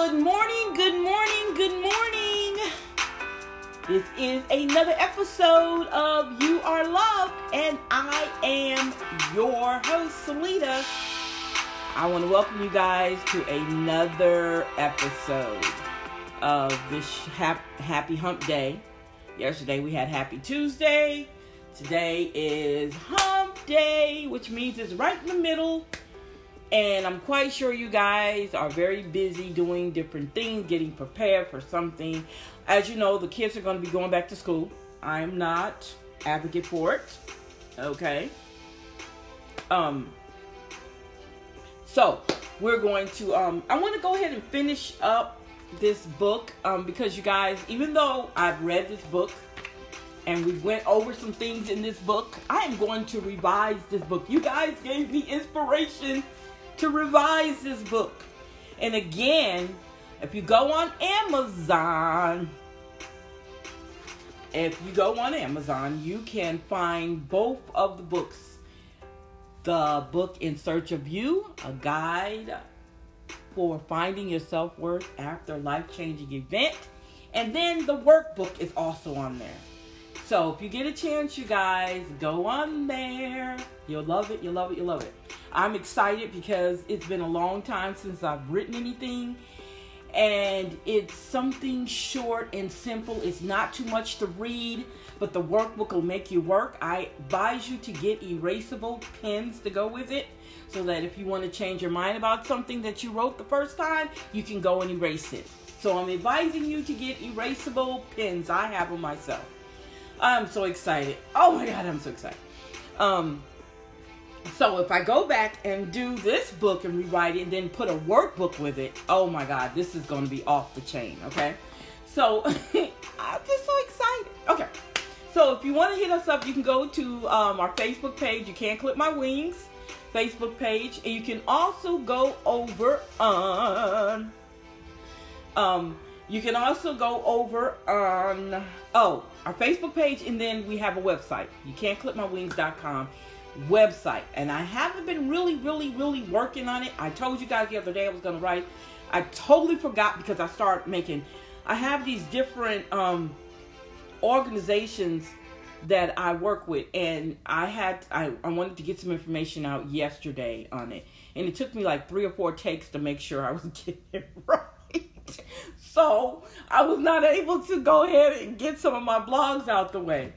Good morning. This is another episode of You Are Loved, and I am your host, Salita. I want to welcome you guys to another episode of this Happy Hump Day. Yesterday we had Happy Tuesday. Today is Hump Day, which means it's right in the middle. And I'm quite sure you guys are very busy doing different things, getting prepared for something. As you know, the kids are going to be going back to school. I'm not advocate for it. Okay. So we're going to, I want to go ahead and finish up this book, because you guys, even though I've read this book and we went over some things in this book, I am going to revise this book. You guys gave me inspiration to revise this book. And again, if you go on Amazon, you can find both of the books. The book In Search of You, a guide for finding your self-worth after a life-changing event. And then the workbook is also on there. So if you get a chance, you guys, go on there. You'll love it. I'm excited because it's been a long time since I've written anything, and it's something short and simple. It's not too much to read, but the workbook will make you work. I advise you to get erasable pens to go with it, so that if you want to change your mind about something that you wrote the first time, you can go and erase it. So I'm advising you to get erasable pens. I have them myself. I'm so excited. Oh my God, I'm so excited. So if I go back and do this book and rewrite it and then put a workbook with it, oh my God, this is going to be off the chain, okay? So I'm just so excited. Okay, so if you want to hit us up, you can go to our Facebook page, You Can't Clip My Wings Facebook page. And you can also go over on, our Facebook page, and then we have a website, YouCan'tClipMyWings.com. website, and I haven't been really working on it. I told you guys the other day I was gonna write. I totally forgot because I started making, I have these different organizations that I work with, and I wanted to get some information out yesterday on it, and it took me like 3 or 4 takes to make sure I was getting it right. So I was not able to go ahead and get some of my blogs out the way.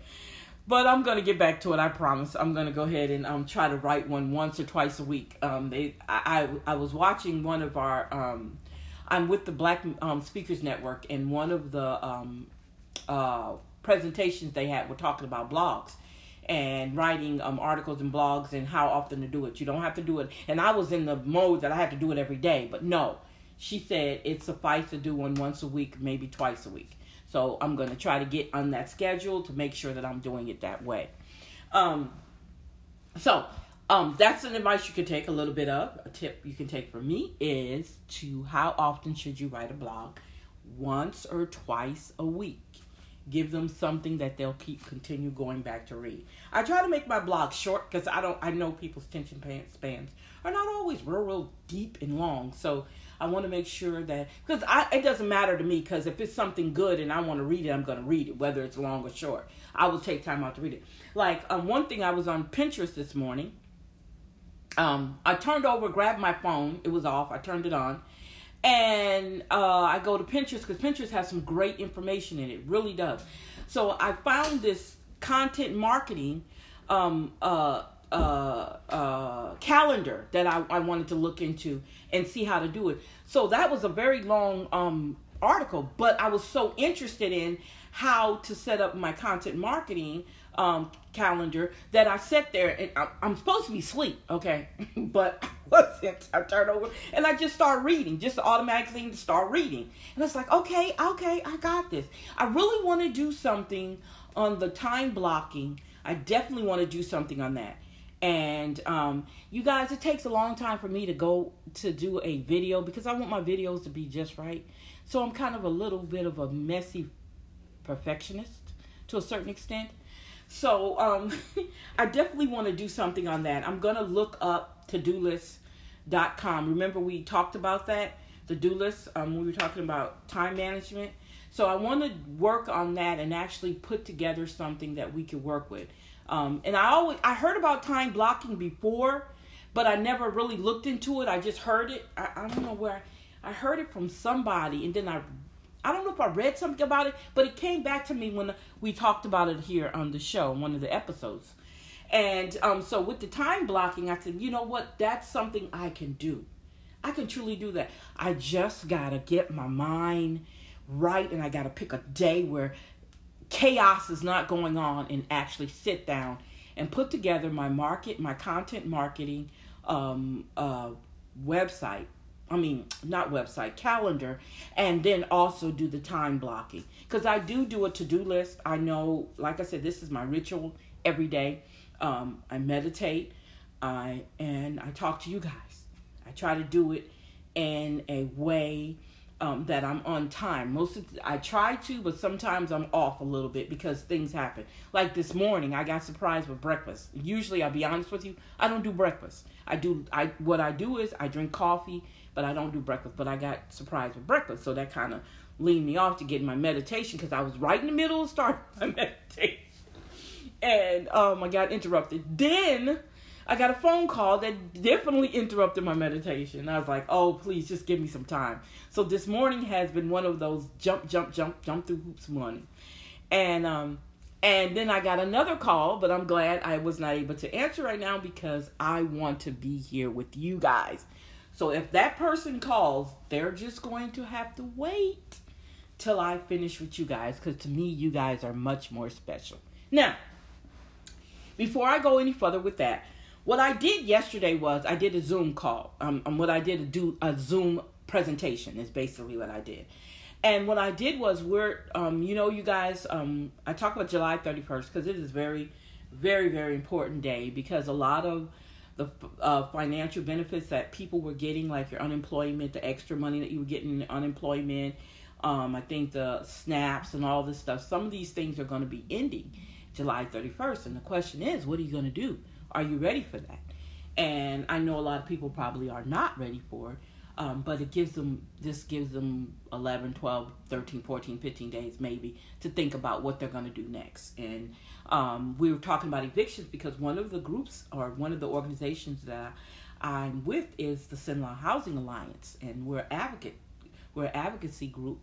But I'm going to get back to it, I promise. I'm going to go ahead and try to write one once or twice a week. I was watching one of our... I'm with the Black Speakers Network, and one of the presentations they had were talking about blogs and writing articles and blogs and how often to do it. You don't have to do it. And I was in the mode that I had to do it every day. But no, she said it suffices to do one once a week, maybe twice a week. So I'm going to try to get on that schedule to make sure that I'm doing it that way. That's an advice you can take a little bit of. A tip you can take from me is to how often should you write a blog? Once or twice a week. Give them something that they'll continue going back to read. I try to make my blog short because I know people's attention spans are not always real deep and long. So I want to make sure that, because it doesn't matter to me, because if it's something good and I want to read it, I'm going to read it, whether it's long or short. I will take time out to read it. Like, one thing, I was on Pinterest this morning. I turned over, grabbed my phone. It was off. I turned it on. And I go to Pinterest, because Pinterest has some great information in it. It really does. So I found this content marketing calendar that I wanted to look into and see how to do it. So that was a very long article, but I was so interested in how to set up my content marketing calendar that I sat there, and I'm supposed to be asleep, okay? But I turned over and I just started reading, just automatically start reading. And it's like, okay, I got this. I really want to do something on the time blocking. I definitely want to do something on that. And you guys, it takes a long time for me to go to do a video because I want my videos to be just right. So I'm kind of a little bit of a messy perfectionist to a certain extent. So I definitely want to do something on that. I'm going to look up todo-list.com. Remember, we talked about that. to-do list. We were talking about time management. So I want to work on that and actually put together something that we could work with. And I heard about time blocking before, but I never really looked into it. I just heard it. I don't know where. I heard it from somebody, and then I don't know if I read something about it, but it came back to me when we talked about it here on the show, one of the episodes. And so with the time blocking, I said, you know what? That's something I can do. I can truly do that. I just got to get my mind right, and I got to pick a day where chaos is not going on and actually sit down and put together my content marketing calendar, and then also do the time blocking. Because I do a to-do list. I know, like I said, this is my ritual every day. I meditate, and I talk to you guys. I try to do it in a way that I'm on time. I try to, but sometimes I'm off a little bit because things happen. Like this morning, I got surprised with breakfast. Usually, I'll be honest with you, I don't do breakfast. What I do is I drink coffee, but I don't do breakfast. But I got surprised with breakfast, so that kind of leaned me off to get my meditation because I was right in the middle of starting my meditation. And I got interrupted. Then I got a phone call that definitely interrupted my meditation. I was like, oh, please just give me some time. So this morning has been one of those jump through hoops morning. And then I got another call, but I'm glad I was not able to answer right now because I want to be here with you guys. So if that person calls, they're just going to have to wait till I finish with you guys, because to me, you guys are much more special. Now, before I go any further with that, what I did yesterday was I did a Zoom call. A Zoom presentation is basically what I did. And what I did was I talk about July 31st because it is very, very, very important day, because a lot of the financial benefits that people were getting, like your unemployment, the extra money that you were getting in unemployment, I think the SNAPs and all this stuff, some of these things are going to be ending July 31st. And the question is, what are you going to do? Are you ready for that? And I know a lot of people probably are not ready for it, but this gives them 11, 12, 13, 14, 15 days maybe to think about what they're going to do next. And we were talking about evictions because one of the groups or one of the organizations that I'm with is the Sinla Housing Alliance, and we're an advocacy group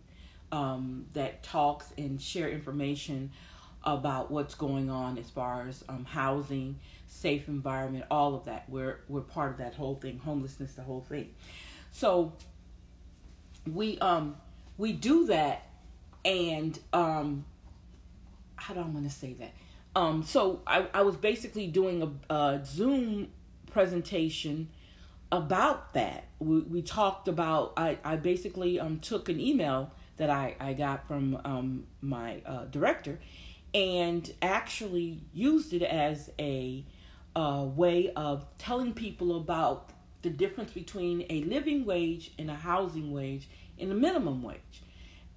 that talks and share information about what's going on as far as housing, safe environment, all of that. We're part of that whole thing, homelessness, the whole thing. So we do that, and how do I want to say that? So I was basically doing a Zoom presentation about that. We talked about, I basically took an email that I got from my director, and actually used it as a way of telling people about the difference between a living wage and a housing wage and a minimum wage,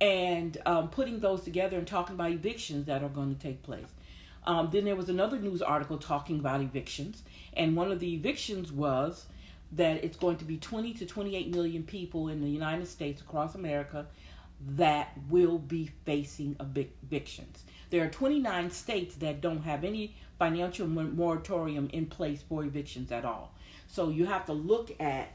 and putting those together and talking about evictions that are going to take place. Then there was another news article talking about evictions, and one of the evictions was that it's going to be 20 to 28 million people in the United States across America that will be facing evictions. There are 29 states that don't have any financial moratorium in place for evictions at all. So you have to look at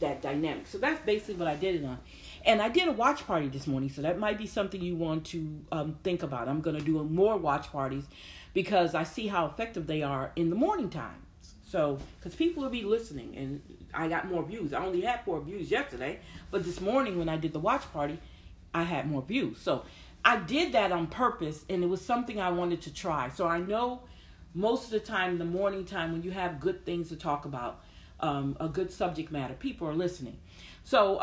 that dynamic. So that's basically what I did it on. And I did a watch party this morning, so that might be something you want to think about. I'm going to do more watch parties because I see how effective they are in the morning time. So, because people will be listening, and I got more views. I only had 4 views yesterday, but this morning when I did the watch party, I had more views. So I did that on purpose, and it was something I wanted to try. So I know most of the time, the morning time, when you have good things to talk about, a good subject matter, people are listening. So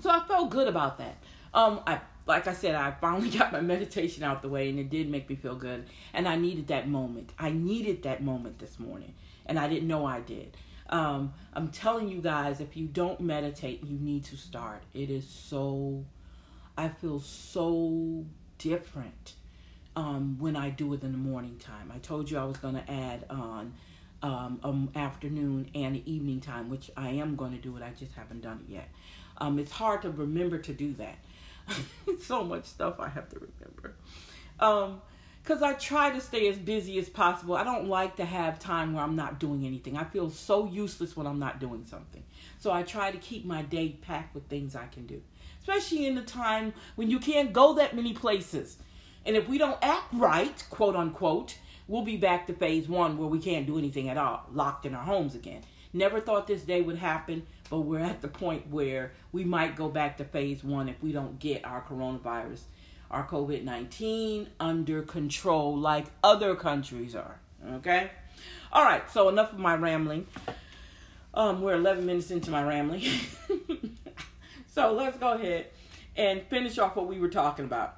so I felt good about that. I finally got my meditation out the way, and it did make me feel good. And I needed that moment. I needed that moment this morning, and I didn't know I did. I'm telling you guys, if you don't meditate, you need to start. It is so... I feel so different when I do it in the morning time. I told you I was going to add on afternoon and evening time, which I am going to do it. I just haven't done it yet. It's hard to remember to do that. So much stuff I have to remember. Because I try to stay as busy as possible. I don't like to have time where I'm not doing anything. I feel so useless when I'm not doing something. So I try to keep my day packed with things I can do. Especially in the time when you can't go that many places. And if we don't act right, quote unquote, we'll be back to phase 1 where we can't do anything at all, locked in our homes again. Never thought this day would happen, but we're at the point where we might go back to phase 1 if we don't get our coronavirus, our COVID-19 under control like other countries are, okay? All right, so enough of my rambling. We're 11 minutes into my rambling. So let's go ahead and finish off what we were talking about.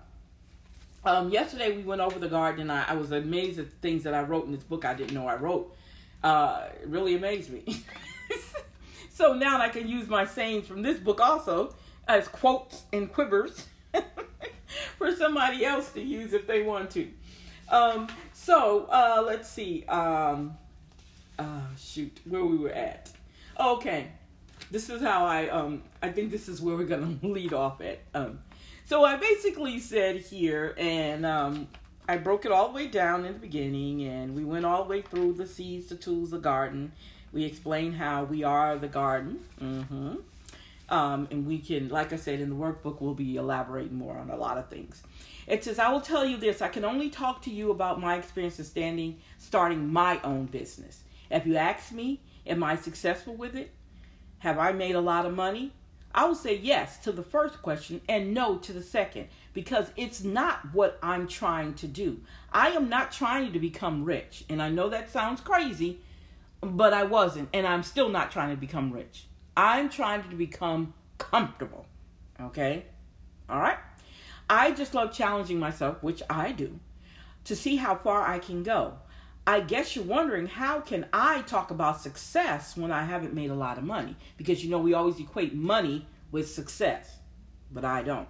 Yesterday we went over the garden, and I was amazed at the things that I wrote in this book I didn't know I wrote. It really amazed me. So now I can use my sayings from this book also as quotes and quivers for somebody else to use if they want to. Let's see. Shoot, where we were at. Okay. This is how I think this is where we're going to lead off at. So I basically said here, and I broke it all the way down in the beginning, and we went all the way through the seeds, the tools, the garden. We explained how we are the garden. Mm-hmm. And we can, like I said, in the workbook, we'll be elaborating more on a lot of things. It says, I will tell you this, I can only talk to you about my experience of starting my own business. If you ask me, am I successful with it? Have I made a lot of money? I will say yes to the first question and no to the second, because it's not what I'm trying to do. I am not trying to become rich. And I know that sounds crazy, but I wasn't. And I'm still not trying to become rich. I'm trying to become comfortable. Okay? All right? I just love challenging myself, which I do, to see how far I can go. I guess you're wondering, how can I talk about success when I haven't made a lot of money? Because, you know, we always equate money with success, but I don't.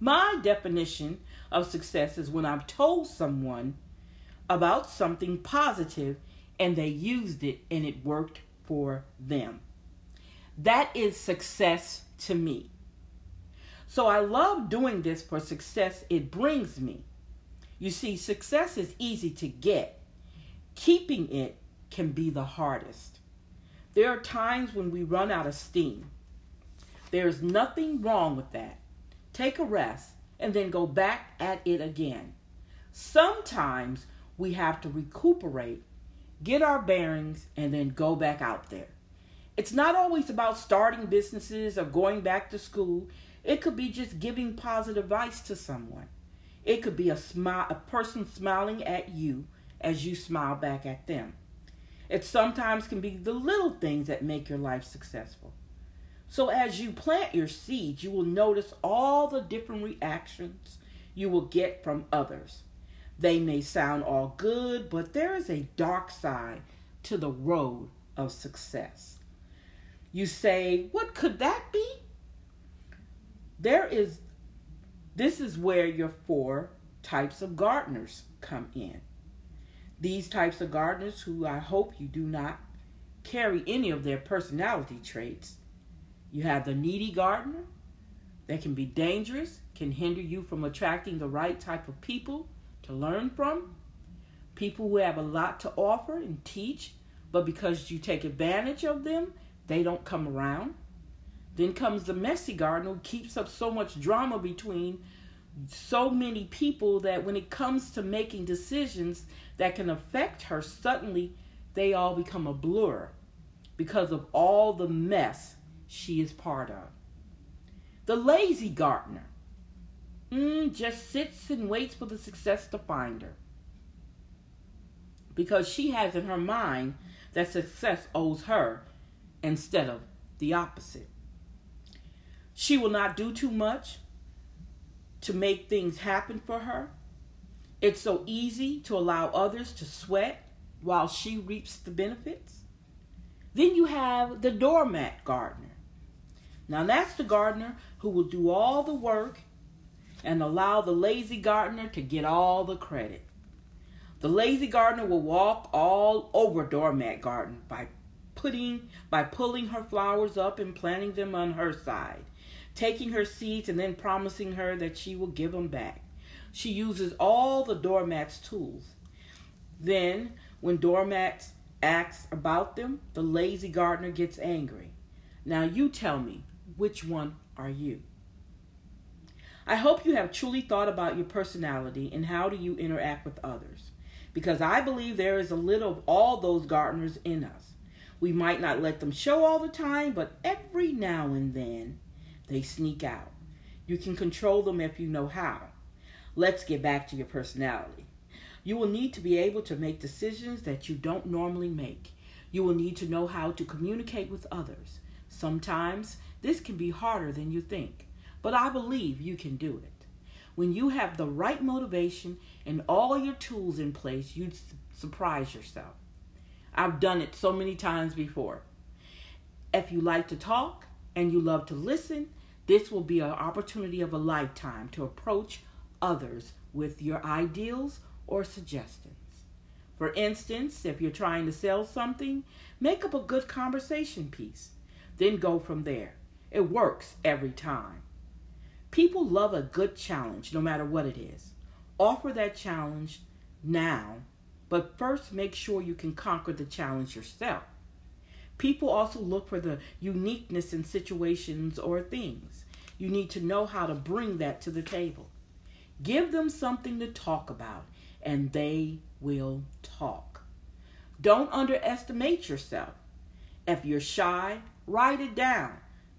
My definition of success is when I've told someone about something positive and they used it and it worked for them. That is success to me. So I love doing this for success it brings me. You see, success is easy to get. Keeping it can be the hardest. There are times when we run out of steam. There's nothing wrong with that. Take a rest and then go back at it again. Sometimes we have to recuperate, get our bearings, and then go back out there. It's not always about starting businesses or going back to school. It could be just giving positive advice to someone. It could be a person smiling at you as you smile back at them. It sometimes can be the little things that make your life successful. So as you plant your seeds, you will notice all the different reactions you will get from others. They may sound all good, but there is a dark side to the road of success. You say, what could that be? This is where your 4 types of gardeners come in. These types of gardeners, who I hope you do not carry any of their personality traits. You have the needy gardener. They can be dangerous, can hinder you from attracting the right type of people to learn from. People who have a lot to offer and teach, but because you take advantage of them, they don't come around. Then comes the messy gardener, who keeps up so much drama between so many people that when it comes to making decisions that can affect her, suddenly they all become a blur because of all the mess she is part of. The lazy gardener just sits and waits for the success to find her, because she has in her mind that success owes her instead of the opposite. She will not do too much to make things happen for her. It's so easy to allow others to sweat while she reaps the benefits. Then you have the doormat gardener. Now that's the gardener who will do all the work and allow the lazy gardener to get all the credit. The lazy gardener will walk all over doormat gardener by by pulling her flowers up and planting them on her side, taking her seeds and then promising her that she will give them back. She uses all the doormat's tools. Then, when doormat asks about them, the lazy gardener gets angry. Now you tell me, which one are you? I hope you have truly thought about your personality and how do you interact with others. Because I believe there is a little of all those gardeners in us. We might not let them show all the time, but every now and then they sneak out. You can control them if you know how. Let's get back to your personality. You will need to be able to make decisions that you don't normally make. You will need to know how to communicate with others. Sometimes this can be harder than you think, but I believe you can do it. When you have the right motivation and all your tools in place, you surprise yourself. I've done it so many times before. If you like to talk and you love to listen, this will be an opportunity of a lifetime to approach others with your ideals or suggestions. For instance, if you're trying to sell something, make up a good conversation piece, then go from there. It works every time. People love a good challenge, no matter what it is. Offer that challenge now, but first make sure you can conquer the challenge yourself. People also look for the uniqueness in situations or things. You need to know how to bring that to the table. Give them something to talk about, and they will talk. Don't underestimate yourself. If you're shy, write it down.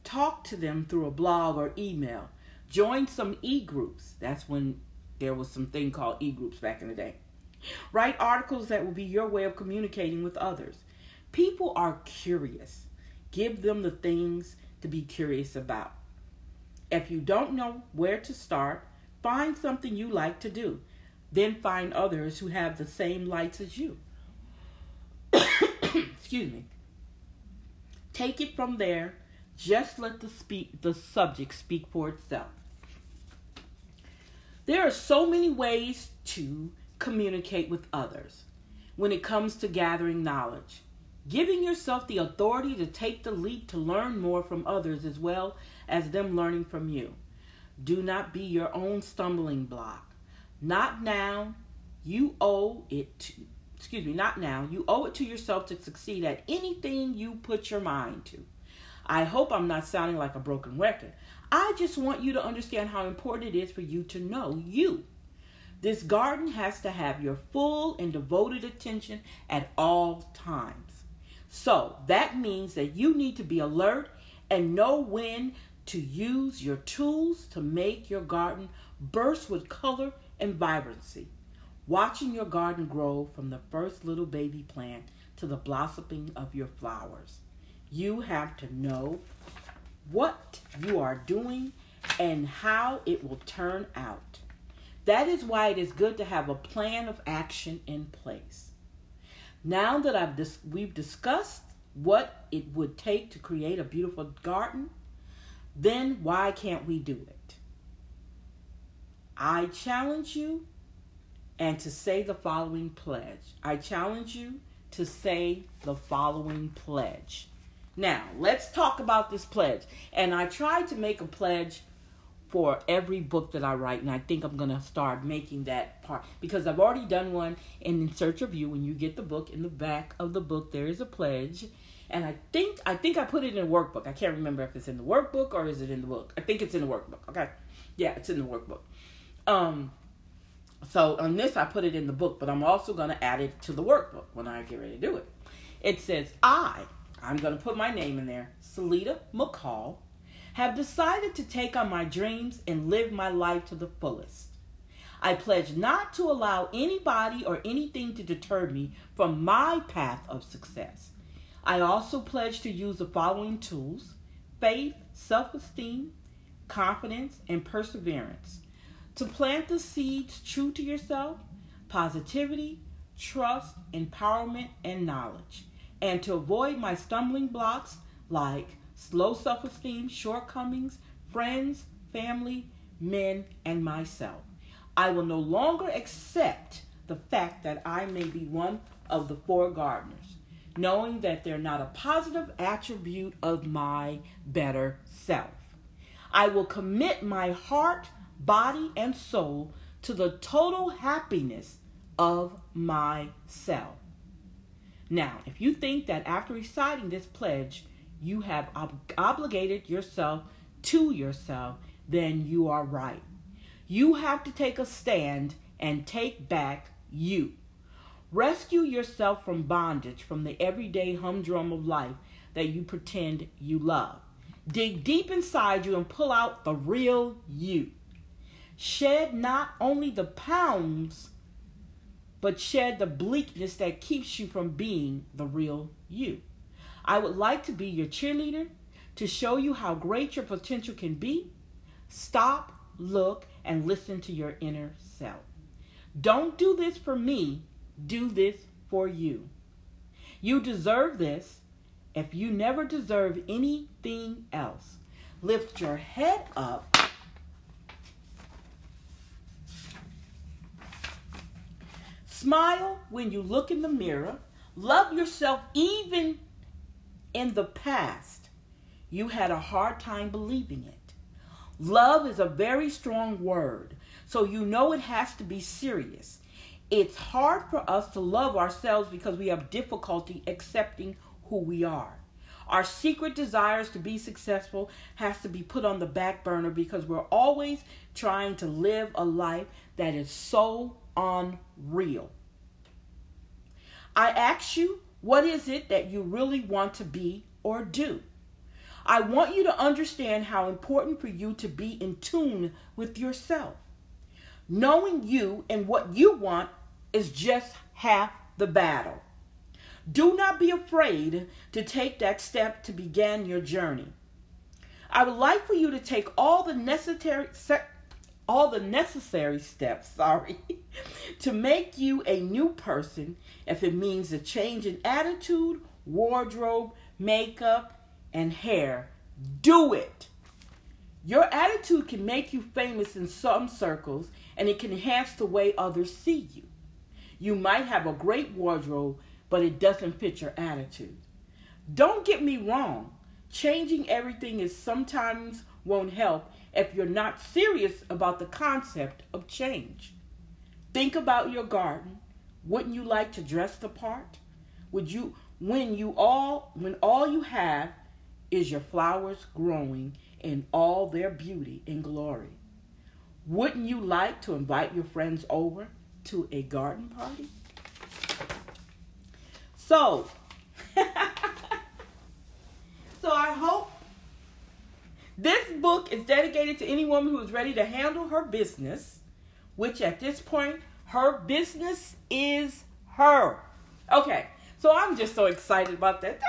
Talk to them through a blog or email. Join some e-groups. That's when there was some thing called e-groups back in the day. Write articles that will be your way of communicating with others. People are curious. Give them the things to be curious about. If you don't know where to start, find something you like to do. Then find others who have the same likes as you. Excuse me. Take it from there. Just let the subject speak for itself. There are so many ways to communicate with others when it comes to gathering knowledge. Giving yourself the authority to take the leap to learn more from others as well as them learning from you. Do not be your own stumbling block. You owe it to yourself to succeed at anything you put your mind to. I hope I'm not sounding like a broken record. I just want you to understand how important it is for you to know you. This garden has to have your full and devoted attention at all times. So that means that you need to be alert and know when to use your tools to make your garden burst with color and vibrancy. Watching your garden grow from the first little baby plant to the blossoming of your flowers. You have to know what you are doing and how it will turn out. That is why it is good to have a plan of action in place. Now that we've discussed what it would take to create a beautiful garden, then why can't we do it? I challenge you to say the following pledge. Now, let's talk about this pledge. And I tried to make a pledge for every book that I write, and I think I'm going to start making that part because I've already done one in Search of You. When you get the book, in the back of the book, there is a pledge. And I think I put it in a workbook. I can't remember if it's in the workbook or is it in the book. I think it's in the workbook. Okay. Yeah, it's in the workbook. So on this, I put it in the book, but I'm also going to add it to the workbook when I get ready to do it. It says, I'm going to put my name in there, Salita McCall, have decided to take on my dreams and live my life to the fullest. I pledge not to allow anybody or anything to deter me from my path of success. I also pledge to use the following tools: faith, self-esteem, confidence, and perseverance. To plant the seeds true to yourself, positivity, trust, empowerment, and knowledge. And to avoid my stumbling blocks like low self-esteem, shortcomings, friends, family, men, and myself. I will no longer accept the fact that I may be one of the four gardeners. knowing that they're not a positive attribute of my better self. I will commit my heart, body, and soul to the total happiness of myself. Now, if you think that after reciting this pledge, you have obligated yourself to yourself, then you are right. You have to take a stand and take back you. Rescue yourself from bondage, from the everyday humdrum of life that you pretend you love. Dig deep inside you and pull out the real you. Shed not only the pounds, but shed the bleakness that keeps you from being the real you. I would like to be your cheerleader, to show you how great your potential can be. Stop, look, and listen to your inner self. Don't do this for me. Do this for you. You deserve this if you never deserve anything else. Lift your head up. Smile when you look in the mirror. Love yourself even in the past. You had a hard time believing it. Love is a very strong word, so you know it has to be serious. It's hard for us to love ourselves because we have difficulty accepting who we are. Our secret desires to be successful has to be put on the back burner because we're always trying to live a life that is so unreal. I ask you, what is it that you really want to be or do? I want you to understand how important for you to be in tune with yourself. Knowing you and what you want is just half the battle. Do not be afraid to take that step to begin your journey. I would like for you to take all the necessary steps to make you a new person, if it means a change in attitude, wardrobe, makeup, and hair. Do it. Your attitude can make you famous in some circles, and it can enhance the way others see you. You might have a great wardrobe, but it doesn't fit your attitude. Don't get me wrong. Changing everything is sometimes won't help if you're not serious about the concept of change. Think about your garden. Wouldn't you like to dress the part? Would you, when all you have is your flowers growing in all their beauty and glory? Wouldn't you like to invite your friends over to a garden party? So I hope this book is dedicated to any woman who is ready to handle her business, which at this point, her business is her. Okay, so I'm just so excited about that.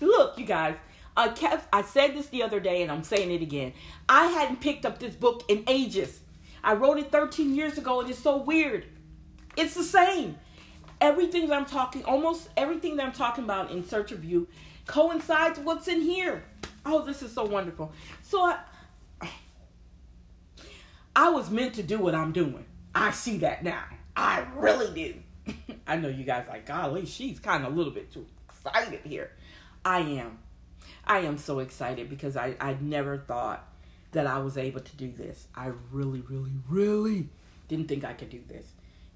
Look, you guys, I said this the other day and I'm saying it again. I hadn't picked up this book in ages. I wrote it 13 years ago and it's so weird. It's the same. Almost everything that I'm talking about in Search of You coincides with what's in here. Oh, this is so wonderful. So I was meant to do what I'm doing. I see that now. I really do. I know you guys are like, golly, she's kind of a little bit too excited here. I am so excited because I never thought that I was able to do this. I really, really, really didn't think I could do this.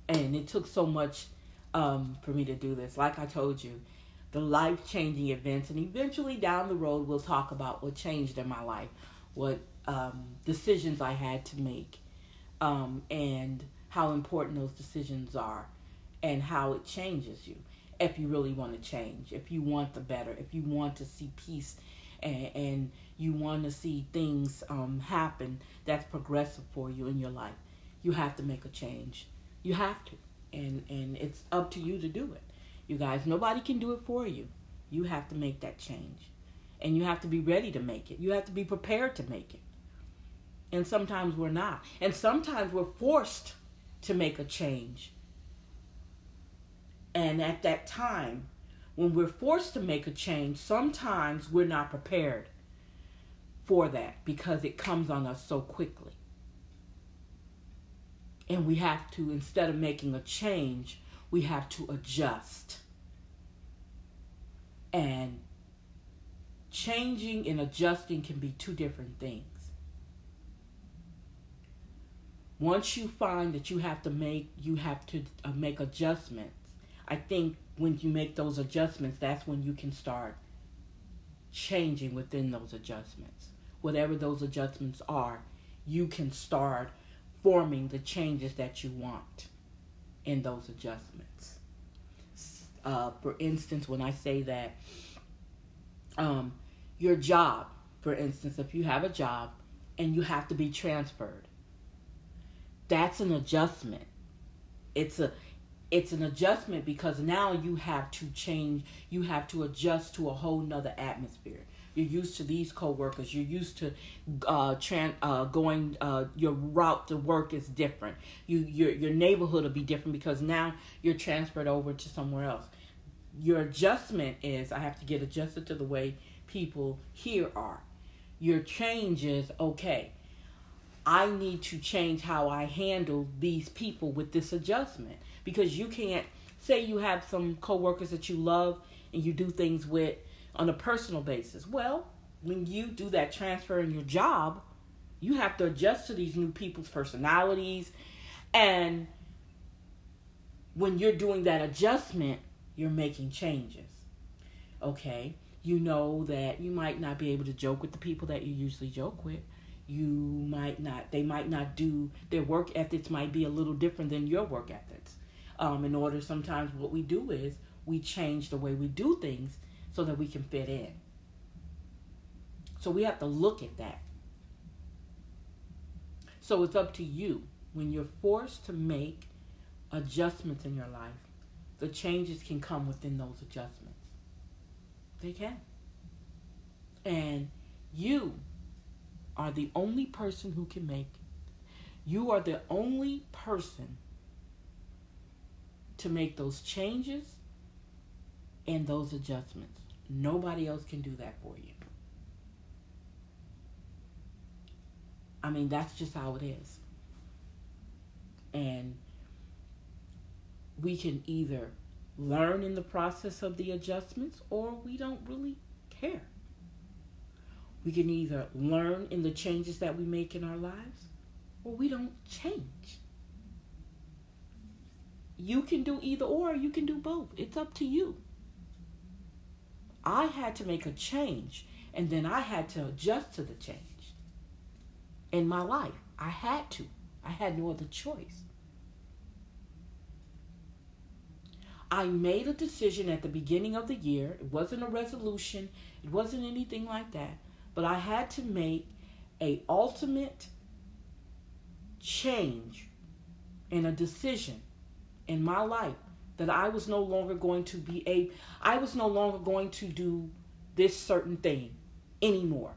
And it took so much for me to do this. Like I told you, the life-changing events, and eventually down the road we'll talk about what changed in my life, what decisions I had to make, and how important those decisions are, and how it changes you. If you really want to change, if you want the better, if you want to see peace and you want to see things happen that's progressive for you in your life, you have to make a change. You have to. And it's up to you to do it. You guys, nobody can do it for you. You have to make that change. And you have to be ready to make it. You have to be prepared to make it. And sometimes we're not. And sometimes we're forced to make a change. And at that time, when we're forced to make a change, sometimes we're not prepared for that because it comes on us so quickly. And we have to, instead of making a change, we have to adjust. And changing and adjusting can be two different things. Once you find that you have to make adjustments, I think when you make those adjustments, that's when you can start changing within those adjustments. Whatever those adjustments are, you can start forming the changes that you want in those adjustments. For instance, when I say that your job, for instance, if you have a job and you have to be transferred, that's an adjustment. It's an adjustment because now you have to change. You have to adjust to a whole nother atmosphere. You're used to these coworkers. You're used to going. Your route to work is different. Your neighborhood will be different because now you're transferred over to somewhere else. Your adjustment is I have to get adjusted to the way people here are. Your change is okay. I need to change how I handle these people with this adjustment, because you can't say you have some coworkers that you love and you do things with on a personal basis. Well, when you do that transfer in your job, you have to adjust to these new people's personalities. And when you're doing that adjustment, you're making changes. Okay, you know that you might not be able to joke with the people that you usually joke with. They might not do, their work ethics might be a little different than your work ethics. In order, sometimes what we do is we change the way we do things so that we can fit in. So we have to look at that. So it's up to you. When you're forced to make adjustments in your life, the changes can come within those adjustments. They can. And you are the only person who can make. You are the only person to make those changes and those adjustments. Nobody else can do that for you. I mean, that's just how it is. And we can either learn in the process of the adjustments, or we don't really care. We can either learn in the changes that we make in our lives, or we don't change. You can do either or, you can do both. It's up to you. I had to make a change, and then I had to adjust to the change in my life. I had to. I had no other choice. I made a decision at the beginning of the year. It wasn't a resolution. It wasn't anything like that. But I had to make an ultimate change and a decision in my life that I was no longer going to do this certain thing anymore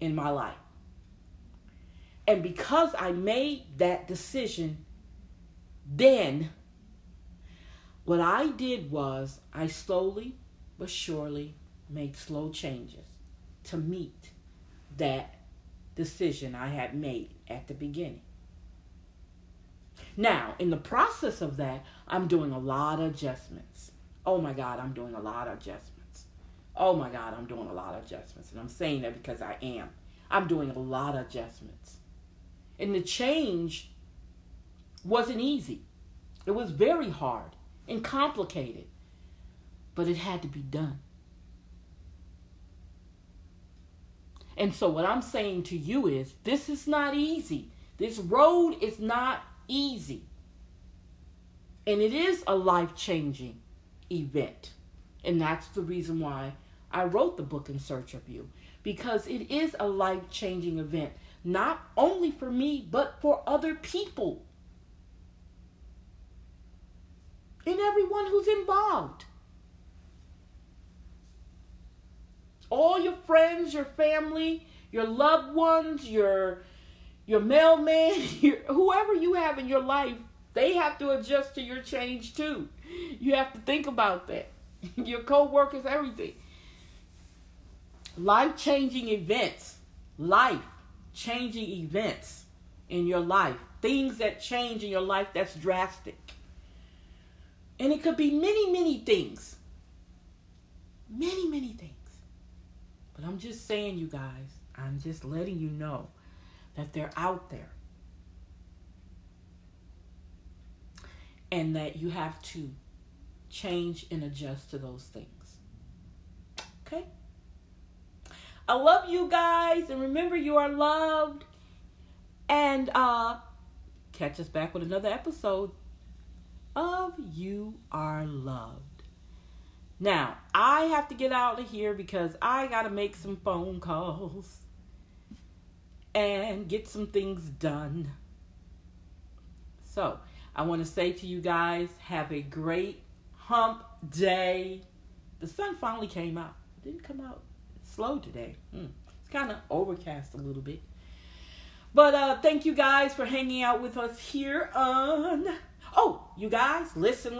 in my life. And because I made that decision, then what I did was I slowly but surely made slow changes to meet that decision I had made at the beginning. Now, in the process of that, I'm doing a lot of adjustments. Oh my God, I'm doing a lot of adjustments. Oh my God, I'm doing a lot of adjustments. And I'm saying that because I am. I'm doing a lot of adjustments. And the change wasn't easy. It was very hard and complicated. But it had to be done. And so what I'm saying to you is, this is not easy. This road is not easy. And it is a life-changing event. And that's the reason why I wrote the book In Search of You. Because it is a life-changing event. Not only for me, but for other people. And everyone who's involved. All your friends, your family, your loved ones, your mailman, whoever you have in your life, they have to adjust to your change too. You have to think about that. Your co-workers, everything. Life-changing events in your life. Things that change in your life that's drastic. And it could be many, many things. Many, many things. But I'm just saying, you guys, I'm just letting you know that they're out there. And that you have to change and adjust to those things. Okay? I love you guys. And remember, you are loved. And catch us back with another episode of You Are Loved. Now, I have to get out of here because I got to make some phone calls and get some things done. So, I want to say to you guys, have a great hump day. The sun finally came out. It didn't come out slow today. It's kind of overcast a little bit. But thank you guys for hanging out with us here on... Oh, you guys, listen.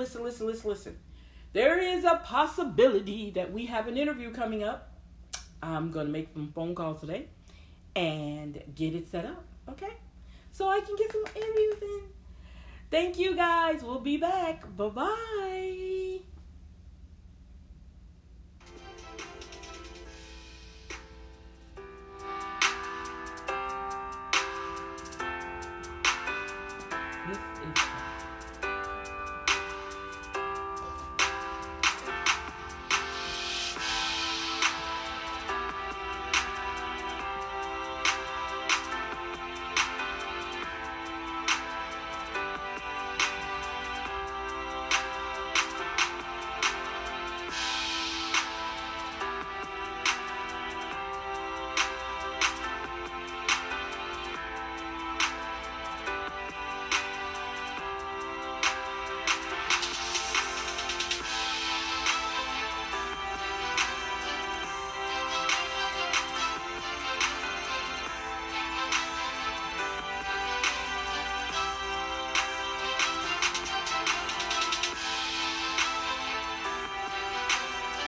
There is a possibility that we have an interview coming up. I'm going to make some phone calls today and get it set up, okay? So I can get some interviews in. Thank you guys. We'll be back. Bye-bye.